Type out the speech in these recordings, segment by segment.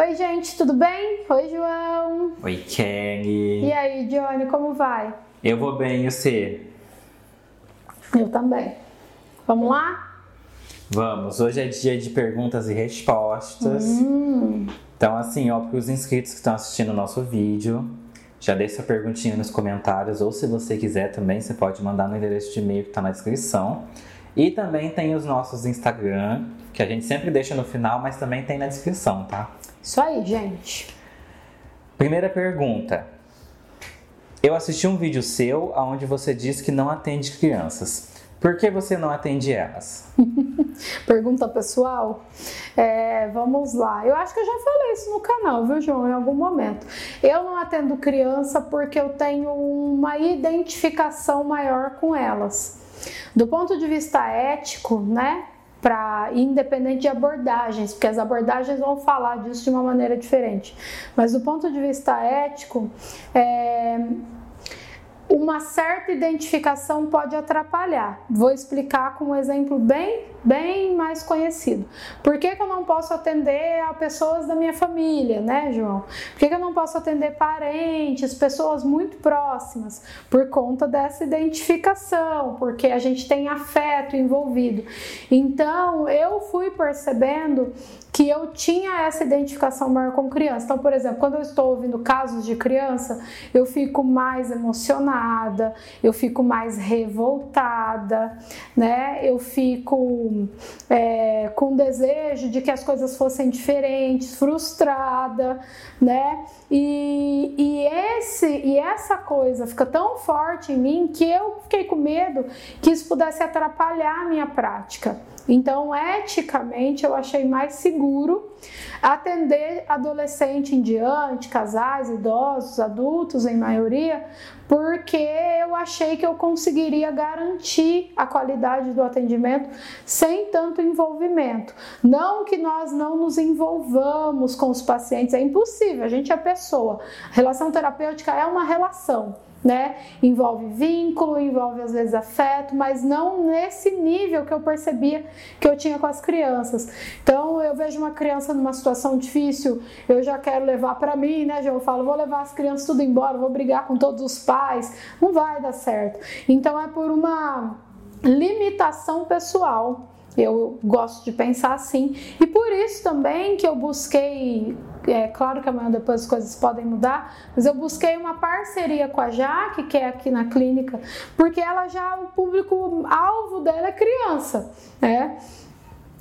Oi, gente, tudo bem? Oi, João. Oi, Kelly. E aí, Johnny, como vai? Eu vou bem, e você? Eu também. Vamos lá? Vamos. Hoje é dia de perguntas e respostas. Então, assim, ó, para os inscritos que estão assistindo o nosso vídeo, já deixa sua perguntinha nos comentários, ou se você quiser também, você pode mandar no endereço de e-mail que está na descrição. E também tem os nossos Instagram, que a gente sempre deixa no final, mas também tem na descrição, tá? Isso aí, gente. Primeira pergunta. Eu assisti um vídeo seu onde você diz que não atende crianças. Por que você não atende elas? Pergunta pessoal? Vamos lá. Eu acho que eu já falei isso no canal, viu, João? Em algum momento. Eu não atendo criança porque eu tenho uma identificação maior com elas. Do ponto de vista ético, né? Independente de abordagens, porque as abordagens vão falar disso de uma maneira diferente. Mas do ponto de vista ético, uma certa identificação pode atrapalhar. Vou explicar com um exemplo bem mais conhecido. Por que que eu não posso atender a pessoas da minha família, né, João? Por que que eu não posso atender parentes, pessoas muito próximas? Por conta dessa identificação, porque a gente tem afeto envolvido. Então, eu fui percebendo que eu tinha essa identificação maior com criança. Então, por exemplo, quando eu estou ouvindo casos de criança, eu fico mais emocionada, eu fico mais revoltada, né? Eu fico com desejo de que as coisas fossem diferentes, frustrada, né? E essa coisa fica tão forte em mim que eu fiquei com medo que isso pudesse atrapalhar a minha prática. Então, eticamente, eu achei mais seguro atender adolescente em diante, casais, idosos, adultos em maioria, porque eu achei que eu conseguiria garantir a qualidade do atendimento sem tanto envolvimento. Não que nós não nos envolvamos com os pacientes, é impossível, a gente é pessoa. A relação terapêutica é uma relação, né? Envolve vínculo, envolve às vezes afeto, mas não nesse nível que eu percebia que eu tinha com as crianças. Então eu vejo uma criança numa situação difícil, eu já quero levar para mim, né, João? Eu falo, vou levar as crianças tudo embora, vou brigar com todos os pais, não vai dar certo. Então é por uma limitação pessoal, eu gosto de pensar assim, e por isso também que eu busquei... É claro que amanhã depois as coisas podem mudar, mas eu busquei uma parceria com a Jaque, que é aqui na clínica, porque ela já, o público-alvo dela é criança, né?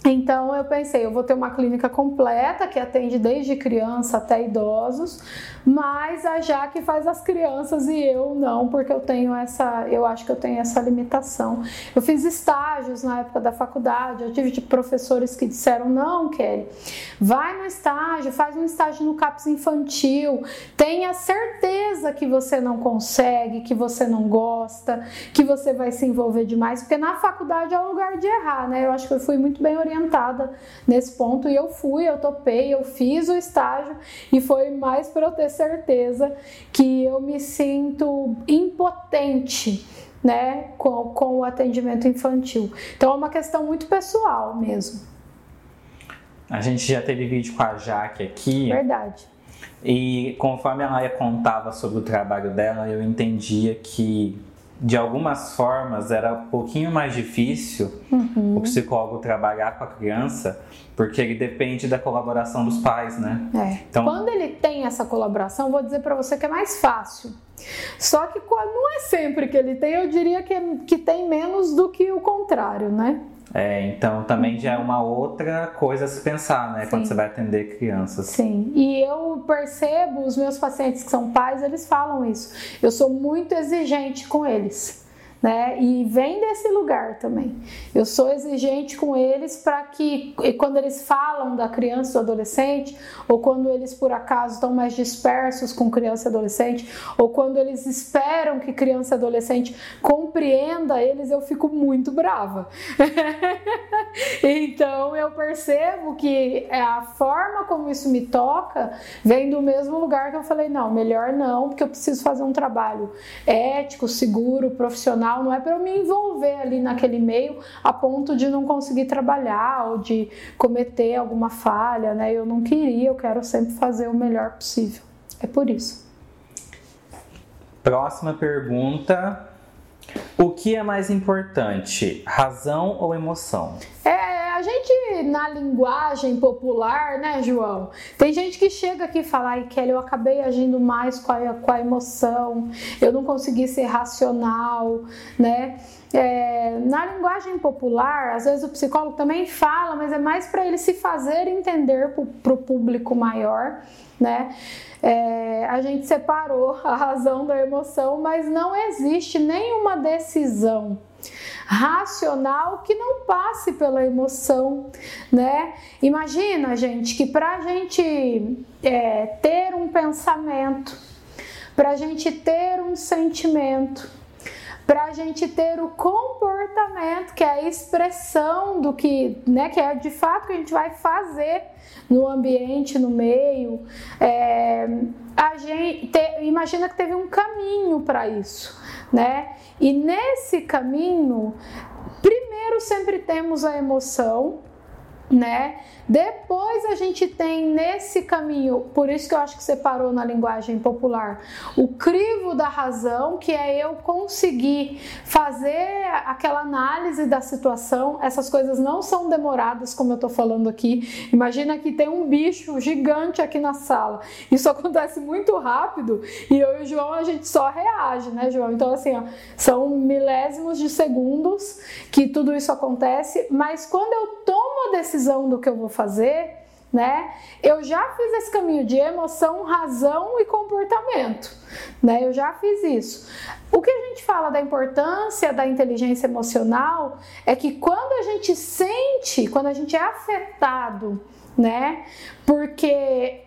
Então eu pensei, eu vou ter uma clínica completa que atende desde criança até idosos, mas a Jaque faz as crianças e eu não, porque eu acho que eu tenho essa limitação. Eu fiz estágios na época da faculdade, eu tive de professores que disseram, não, Kelly, vai no estágio, faz um estágio no CAPS infantil, tenha certeza que você não consegue, que você não gosta, que você vai se envolver demais, porque na faculdade é o lugar de errar, né? Eu acho que eu fui muito bem orientada nesse ponto, e eu topei, eu fiz o estágio, e foi mais para eu ter certeza que eu me sinto impotente, né, com o atendimento infantil. Então é uma questão muito pessoal mesmo. A gente já teve vídeo com a Jaque aqui. Verdade. E conforme a Laia contava sobre o trabalho dela, eu entendia que de algumas formas era um pouquinho mais difícil o psicólogo trabalhar com a criança, porque ele depende da colaboração dos pais, né? Então, quando ele tem essa colaboração, vou dizer para você que é mais fácil. Só que não é sempre que ele tem, eu diria que tem menos do que o contrário, né? Então também já é uma outra coisa a se pensar, né? Sim. Quando você vai atender crianças. Sim, e eu percebo, os meus pacientes que são pais, eles falam isso. Eu sou muito exigente com eles, né? E vem desse lugar também. Eu sou exigente com eles para que, quando eles falam da criança e do adolescente, ou quando eles por acaso estão mais dispersos com criança e adolescente, ou quando eles esperam que criança e adolescente compreenda eles, eu fico muito brava. Então eu percebo que a forma como isso me toca vem do mesmo lugar que eu falei, não, melhor não, porque eu preciso fazer um trabalho ético, seguro, profissional. Não é para eu me envolver envolver ali naquele meio a ponto de não conseguir trabalhar ou de cometer alguma falha, né? Eu não queria, eu quero sempre fazer o melhor possível. É por isso. Próxima pergunta. O que é mais importante, razão ou emoção? A gente, na linguagem popular, né, João? Tem gente que chega aqui e fala, ai, Kelly, eu acabei agindo mais com a emoção, eu não consegui ser racional, né? Na linguagem popular, às vezes o psicólogo também fala, mas é mais para ele se fazer entender para o público maior, né? A gente separou a razão da emoção, mas não existe nenhuma decisão racional que não passe pela emoção, né? Imagina, gente, que pra gente ter um pensamento, pra gente ter um sentimento, pra gente ter o comportamento, que é a expressão do que, né, que é de fato que a gente vai fazer no ambiente, no meio, a gente imagina que teve um caminho para isso, né? E nesse caminho, primeiro sempre temos a emoção, né? Depois a gente tem nesse caminho, por isso que eu acho que separou na linguagem popular, o crivo da razão, que é eu conseguir fazer aquela análise da situação. Essas coisas não são demoradas, como eu tô falando aqui. Imagina que tem um bicho gigante aqui na sala. Isso acontece muito rápido e eu e o João, a gente só reage, né, João? Então, assim, ó, são milésimos de segundos que tudo isso acontece, mas quando eu tomo a decisão do que eu vou fazer, né? Eu já fiz esse caminho de emoção, razão e comportamento, né? Eu já fiz isso. O que a gente fala da importância da inteligência emocional é que quando a gente sente, quando a gente é afetado, né? Porque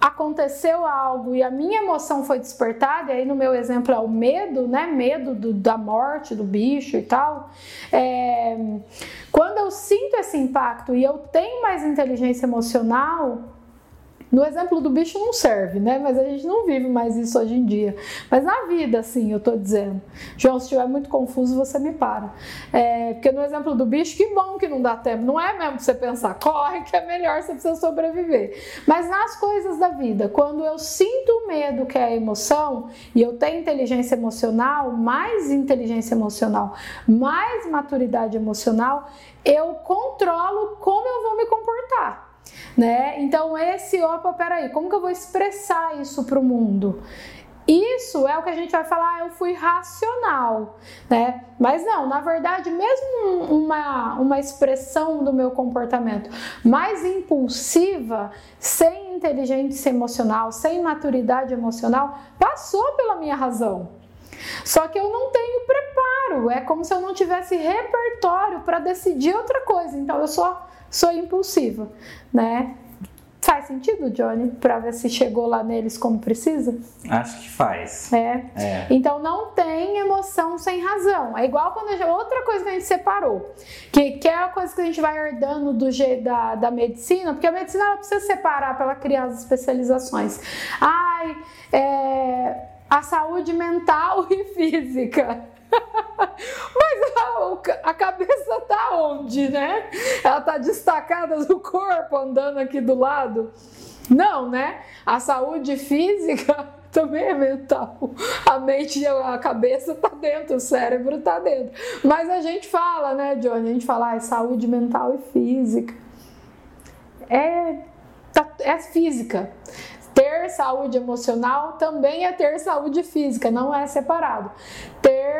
aconteceu algo e a minha emoção foi despertada, e aí no meu exemplo é o medo, né? Medo da morte, do bicho e tal. Quando eu sinto esse impacto e eu tenho mais inteligência emocional, no exemplo do bicho não serve, né? Mas a gente não vive mais isso hoje em dia. Mas na vida, assim, eu tô dizendo. João, se estiver muito confuso, você me para. Porque no exemplo do bicho, que bom que não dá tempo. Não é mesmo pra você pensar, corre, que é melhor, você precisa sobreviver. Mas nas coisas da vida, quando eu sinto medo, que é a emoção, e eu tenho inteligência emocional, mais maturidade emocional, eu controlo como eu vou me comportar. Né? Então peraí, como que eu vou expressar isso para o mundo? Isso é o que a gente vai falar, eu fui racional, né? Mas não, na verdade, mesmo uma expressão do meu comportamento mais impulsiva, sem inteligência emocional, sem maturidade emocional, passou pela minha razão. Só que eu não tenho preparo, é como se eu não tivesse repertório para decidir outra coisa, então eu sou impulsiva, né? Faz sentido, Johnny? Para ver se chegou lá neles como precisa? Acho que faz. Então não tem emoção sem razão. É igual quando outra coisa que a gente separou, que é a coisa que a gente vai herdando da medicina, porque a medicina ela precisa separar para ela criar as especializações. A saúde mental e física. Mas a cabeça tá onde, né? Ela tá destacada do corpo, andando aqui do lado? Não, né? A saúde física também é mental. A mente, a cabeça tá dentro, o cérebro tá dentro. Mas a gente fala, né, Johnny? A gente fala, saúde mental e física. É física. Ter saúde emocional também é ter saúde física, não é separado. Ter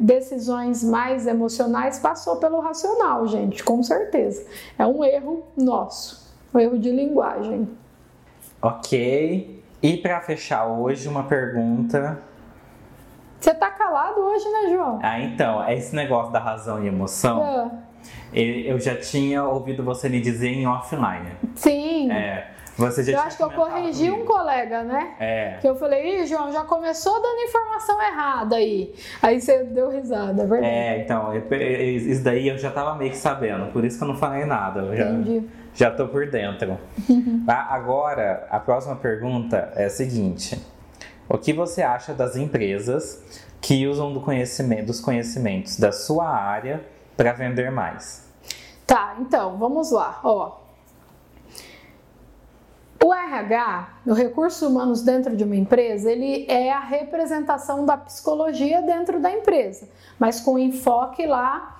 decisões mais emocionais passou pelo racional, gente, com certeza. É um erro nosso, um erro de linguagem. Ok, e para fechar hoje, uma pergunta... Você tá calado hoje, né, João? Então, esse negócio da razão e emoção... Eu já tinha ouvido você me dizer em offline. Sim. Eu acho que eu corrigi um colega, né? Que eu falei, João, já começou dando informação errada aí. Aí você deu risada, é verdade. Então, isso daí eu já tava meio que sabendo, por isso que eu não falei nada. Entendi. Já tô por dentro. Agora, a próxima pergunta é a seguinte: O que você acha das empresas que usam dos conhecimentos da sua área para vender mais? Tá, então, vamos lá. Ó. O RH, o Recursos Humanos dentro de uma empresa, ele é a representação da psicologia dentro da empresa, mas com enfoque lá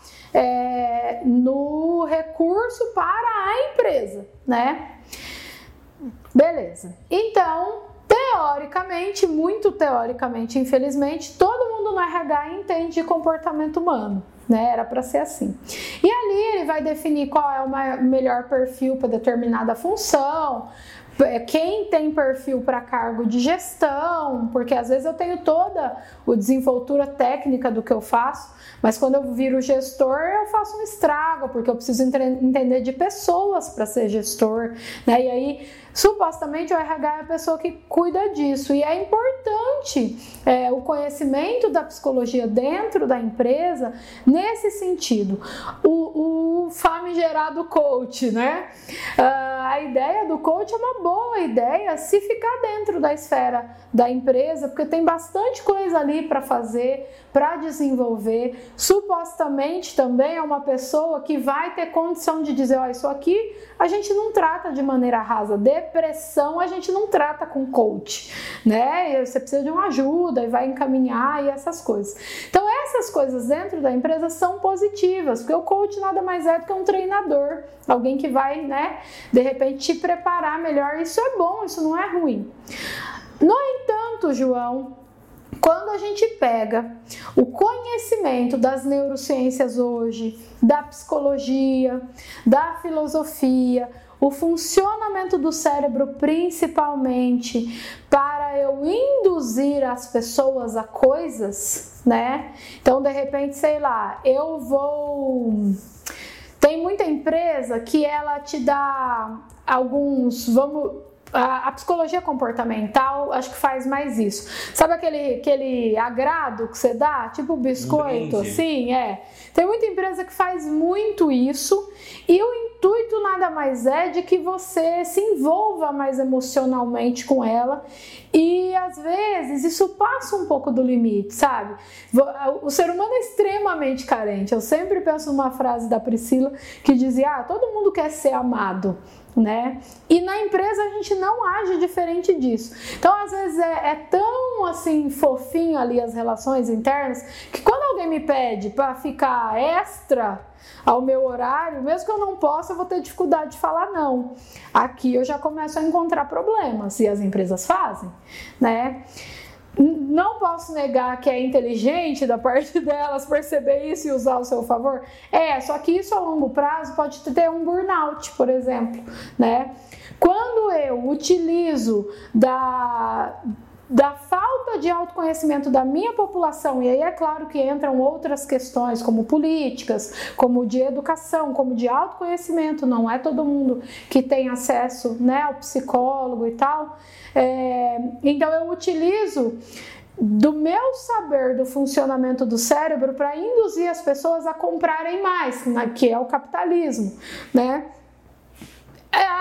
no recurso para a empresa, né? Beleza. Então, teoricamente, muito teoricamente, infelizmente, todo mundo no RH entende de comportamento humano, né? Era para ser assim. E ali ele vai definir qual é o melhor perfil para determinada função, quem tem perfil para cargo de gestão, porque às vezes eu tenho toda a desenvoltura técnica do que eu faço, mas quando eu viro gestor eu faço um estrago, porque eu preciso entender de pessoas para ser gestor, né? E aí, supostamente, o RH é a pessoa que cuida disso, e é importante o conhecimento da psicologia dentro da empresa nesse sentido. O famigerado coach, né? A ideia do coach é uma boa ideia se ficar dentro da esfera da empresa, porque tem bastante coisa ali para fazer, para desenvolver. Supostamente também é uma pessoa que vai ter condição de dizer, ó, isso aqui a gente não trata de maneira rasa, depressão a gente não trata com coach, né? Você precisa de uma ajuda e vai encaminhar e essas coisas. Então essas coisas dentro da empresa são positivas, porque o coach nada mais é do que um treinador, alguém que vai, né, de repente te preparar melhor. Isso é bom, isso não é ruim. No entanto, João, quando a gente pega o conhecimento das neurociências hoje, da psicologia, da filosofia, o funcionamento do cérebro principalmente para eu induzir as pessoas a coisas, né? Então, de repente, sei lá, eu vou... Tem muita empresa que ela te dá alguns... A psicologia comportamental acho que faz mais isso. Sabe aquele agrado que você dá? Tipo biscoito, assim, Tem muita empresa que faz muito isso, e o intuito nada mais é de que você se envolva mais emocionalmente com ela, e às vezes isso passa um pouco do limite, sabe? O ser humano é extremamente carente. Eu sempre penso numa frase da Priscila que dizia, todo mundo quer ser amado, né? E na empresa a gente não age diferente disso. Então às vezes é tão assim fofinho ali as relações internas, que quando alguém me pede para ficar extra ao meu horário, mesmo que eu não possa, eu vou ter dificuldade de falar não. Aqui eu já começo a encontrar problemas, e as empresas fazem, né? Não posso negar que é inteligente da parte delas perceber isso e usar ao seu favor. Só que isso a longo prazo pode ter um burnout, por exemplo, né? Quando eu utilizo da falta de autoconhecimento da minha população, e aí é claro que entram outras questões como políticas, como de educação, como de autoconhecimento, não é todo mundo que tem acesso, né, ao psicólogo e tal, então eu utilizo do meu saber do funcionamento do cérebro para induzir as pessoas a comprarem mais, que é o capitalismo, né?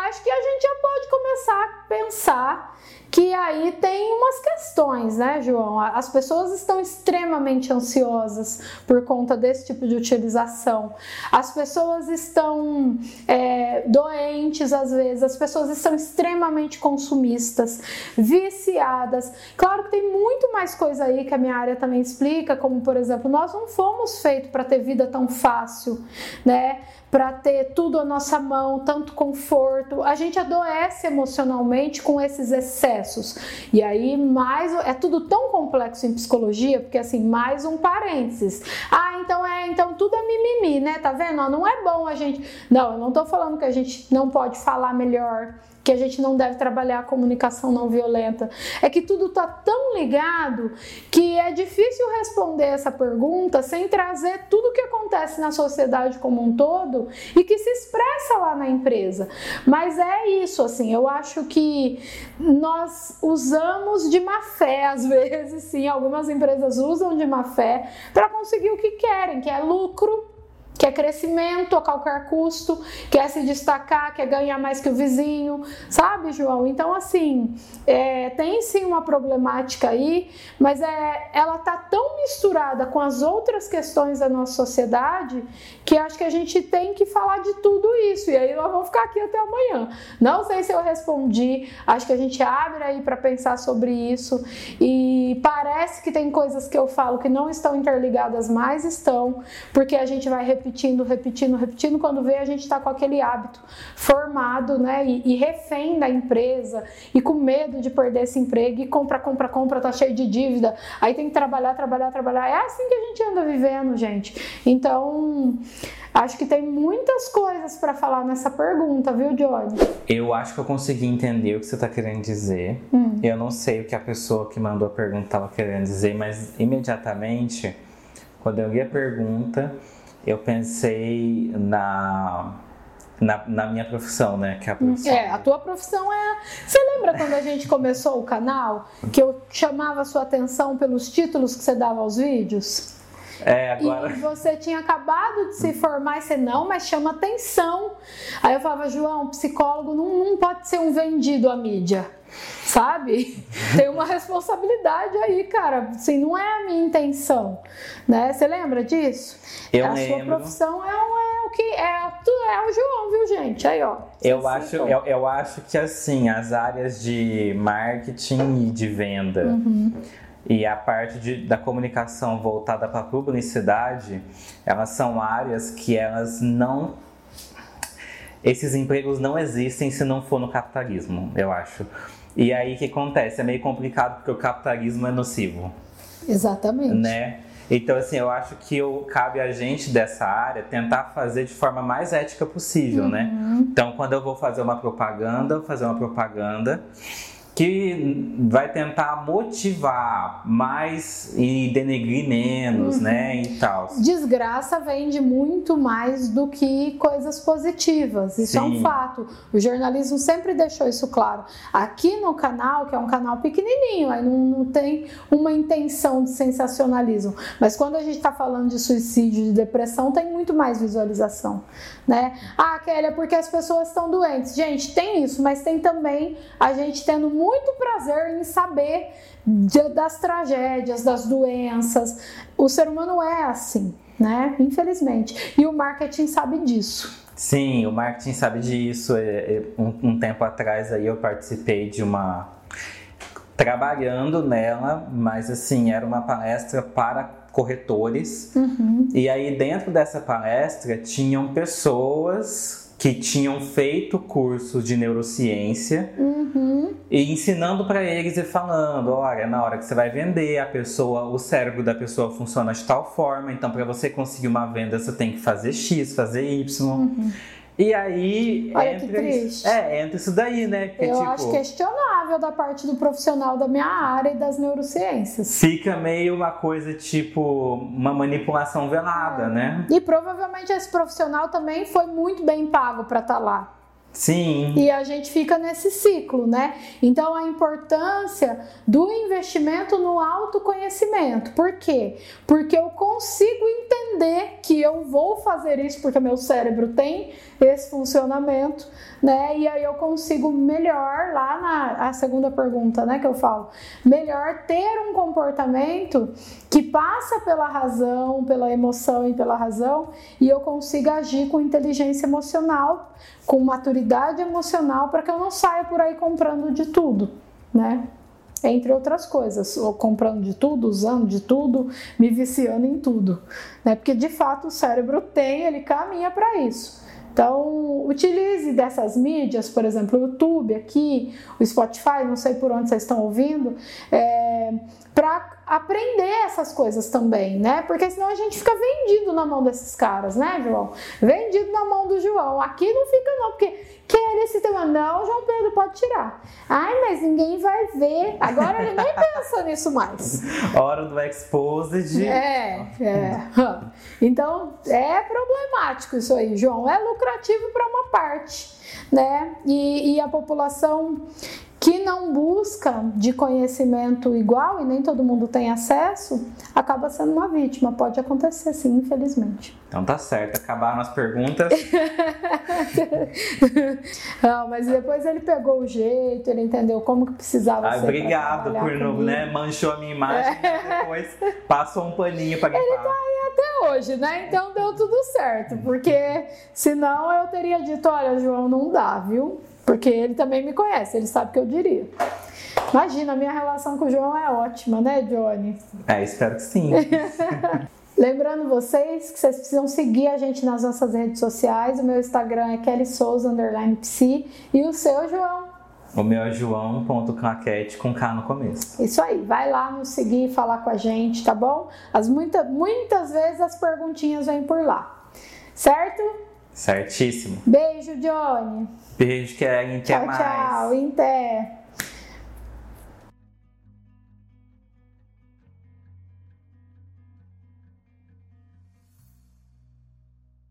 Acho que a gente já pode começar a pensar que aí tem umas questões, né, João? As pessoas estão extremamente ansiosas por conta desse tipo de utilização. As pessoas estão doentes, às vezes. As pessoas estão extremamente consumistas, viciadas. Claro que tem muito mais coisa aí que a minha área também explica, como, por exemplo, nós não fomos feitos para ter vida tão fácil, né? Para ter tudo à nossa mão, tanto conforto. A gente adoece emocionalmente com esses excessos. E aí, é tudo tão complexo em psicologia, porque assim, mais um parênteses. Então tudo é mimimi, né? Tá vendo? Não é bom a gente... Não, eu não tô falando que a gente não pode falar melhor, que a gente não deve trabalhar a comunicação não violenta. É que tudo tá tão ligado que é difícil responder essa pergunta sem trazer tudo que acontece na sociedade como um todo e que se expressa lá na empresa. Mas é isso, assim, eu acho que nós usamos de má fé, às vezes, sim, algumas empresas usam de má fé para conseguir o que querem, que é lucro, quer crescimento a qualquer custo, quer se destacar, quer ganhar mais que o vizinho, sabe, João? Então, assim, tem sim uma problemática aí, mas ela tá tão misturada com as outras questões da nossa sociedade que acho que a gente tem que falar de tudo isso, e aí nós vamos ficar aqui até amanhã. Não sei se eu respondi, acho que a gente abre aí para pensar sobre isso, e parece que tem coisas que eu falo que não estão interligadas, mas estão, porque a gente vai repetindo, quando vê a gente está com aquele hábito formado, né, e refém da empresa, e com medo de perder esse emprego, e compra, tá cheio de dívida, aí tem que trabalhar, é assim que a gente anda vivendo, gente. Então, acho que tem muitas coisas para falar nessa pergunta, viu, Johnny? Eu acho que eu consegui entender o que você tá querendo dizer, eu não sei o que a pessoa que mandou a pergunta estava querendo dizer, mas imediatamente, quando eu li a pergunta, eu pensei na minha profissão, né? Que é a profissão. A tua profissão é... Você lembra quando a gente começou o canal, que eu chamava a sua atenção pelos títulos que você dava aos vídeos? Agora... E você tinha acabado de se formar e você não, mas chama atenção. Aí eu falava, João, psicólogo não pode ser um vendido à mídia, sabe? Tem uma responsabilidade aí, cara, assim, não é a minha intenção, né? Você lembra disso? Eu lembro. Sua profissão é o que é o João, viu, gente? Aí, ó. Eu acho que, assim, as áreas de marketing e de venda... E a parte da comunicação voltada para a publicidade, elas são áreas que elas não... Esses empregos não existem se não for no capitalismo, eu acho. E aí o que acontece? É meio complicado porque o capitalismo é nocivo. Exatamente. Né? Então, assim, eu acho que cabe a gente dessa área tentar fazer de forma mais ética possível, né? Então, quando eu vou fazer uma propaganda, que vai tentar motivar mais e denegrir menos, né, e tal. Desgraça vende muito mais do que coisas positivas, isso é um fato. O jornalismo sempre deixou isso claro. Aqui no canal, que é um canal pequenininho, aí não tem uma intenção de sensacionalismo, mas quando a gente está falando de suicídio, de depressão, tem muito mais visualização, né? Ah, Kelly, é porque as pessoas estão doentes. Gente, tem isso, mas tem também a gente tendo muito prazer em saber das tragédias, das doenças. O ser humano é assim, né? Infelizmente. E o marketing sabe disso. Sim, o marketing sabe disso. Um tempo atrás aí eu participei de uma... Trabalhando nela, mas assim, era uma palestra para corretores. E aí dentro dessa palestra tinham pessoas... que tinham feito cursos de neurociência e ensinando para eles e falando, olha, na hora que você vai vender, o cérebro da pessoa funciona de tal forma, então para você conseguir uma venda, você tem que fazer X, fazer Y. E aí, olha, entra isso daí, né? Porque, eu acho questionável da parte do profissional da minha área e das neurociências. Fica meio uma coisa tipo uma manipulação velada, né? E provavelmente esse profissional também foi muito bem pago para estar lá. Sim. E a gente fica nesse ciclo, né? Então, a importância do investimento no autoconhecimento. Por quê? Porque eu consigo entender que eu vou fazer isso porque meu cérebro tem esse funcionamento, né? E aí eu consigo melhor, lá a segunda pergunta, né, que eu falo, melhor ter um comportamento que passa pela razão, pela emoção e pela razão, e eu consigo agir com inteligência emocional, com maturidade emocional, para que eu não saia por aí comprando de tudo, né? Entre outras coisas, ou comprando de tudo, usando de tudo, me viciando em tudo, né? Porque de fato o cérebro ele caminha para isso. Então, utilize dessas mídias, por exemplo, o YouTube aqui, o Spotify, não sei por onde vocês estão ouvindo, para aprender essas coisas também, né? Porque senão a gente fica vendido na mão desses caras, né, João? Vendido na mão do João. Aqui não fica não, porque... Quer esse tema? Não, João Pedro, pode tirar. Ai, mas ninguém vai ver. Agora ele nem pensa nisso mais. Hora do exposed. Então, é problemático isso aí, João. É lucrativo para uma parte, né? E a população que que não busca de conhecimento igual e nem todo mundo tem acesso, acaba sendo uma vítima. Pode acontecer, sim, infelizmente. Então tá certo, acabaram as perguntas. Não, mas depois ele pegou o jeito, ele entendeu como que precisava ser. Obrigado por não, né, manchou a minha imagem, depois passou um paninho pra quem fala. Ele tá aí até hoje, né? Então deu tudo certo, porque senão eu teria dito, olha, João, não dá, viu? Porque ele também me conhece, ele sabe o que eu diria. Imagina, a minha relação com o João é ótima, né, Johnny? É, espero que sim. Lembrando vocês que vocês precisam seguir a gente nas nossas redes sociais. O meu Instagram é kellysouza_psi e o seu, João? O meu é joão.kaquete com K no começo. Isso aí, vai lá nos seguir e falar com a gente, tá bom? Muitas vezes as perguntinhas vêm por lá, certo? Certíssimo. Beijo, Johnny. Beijo, Kelly. Até mais. Tchau, tchau. Até.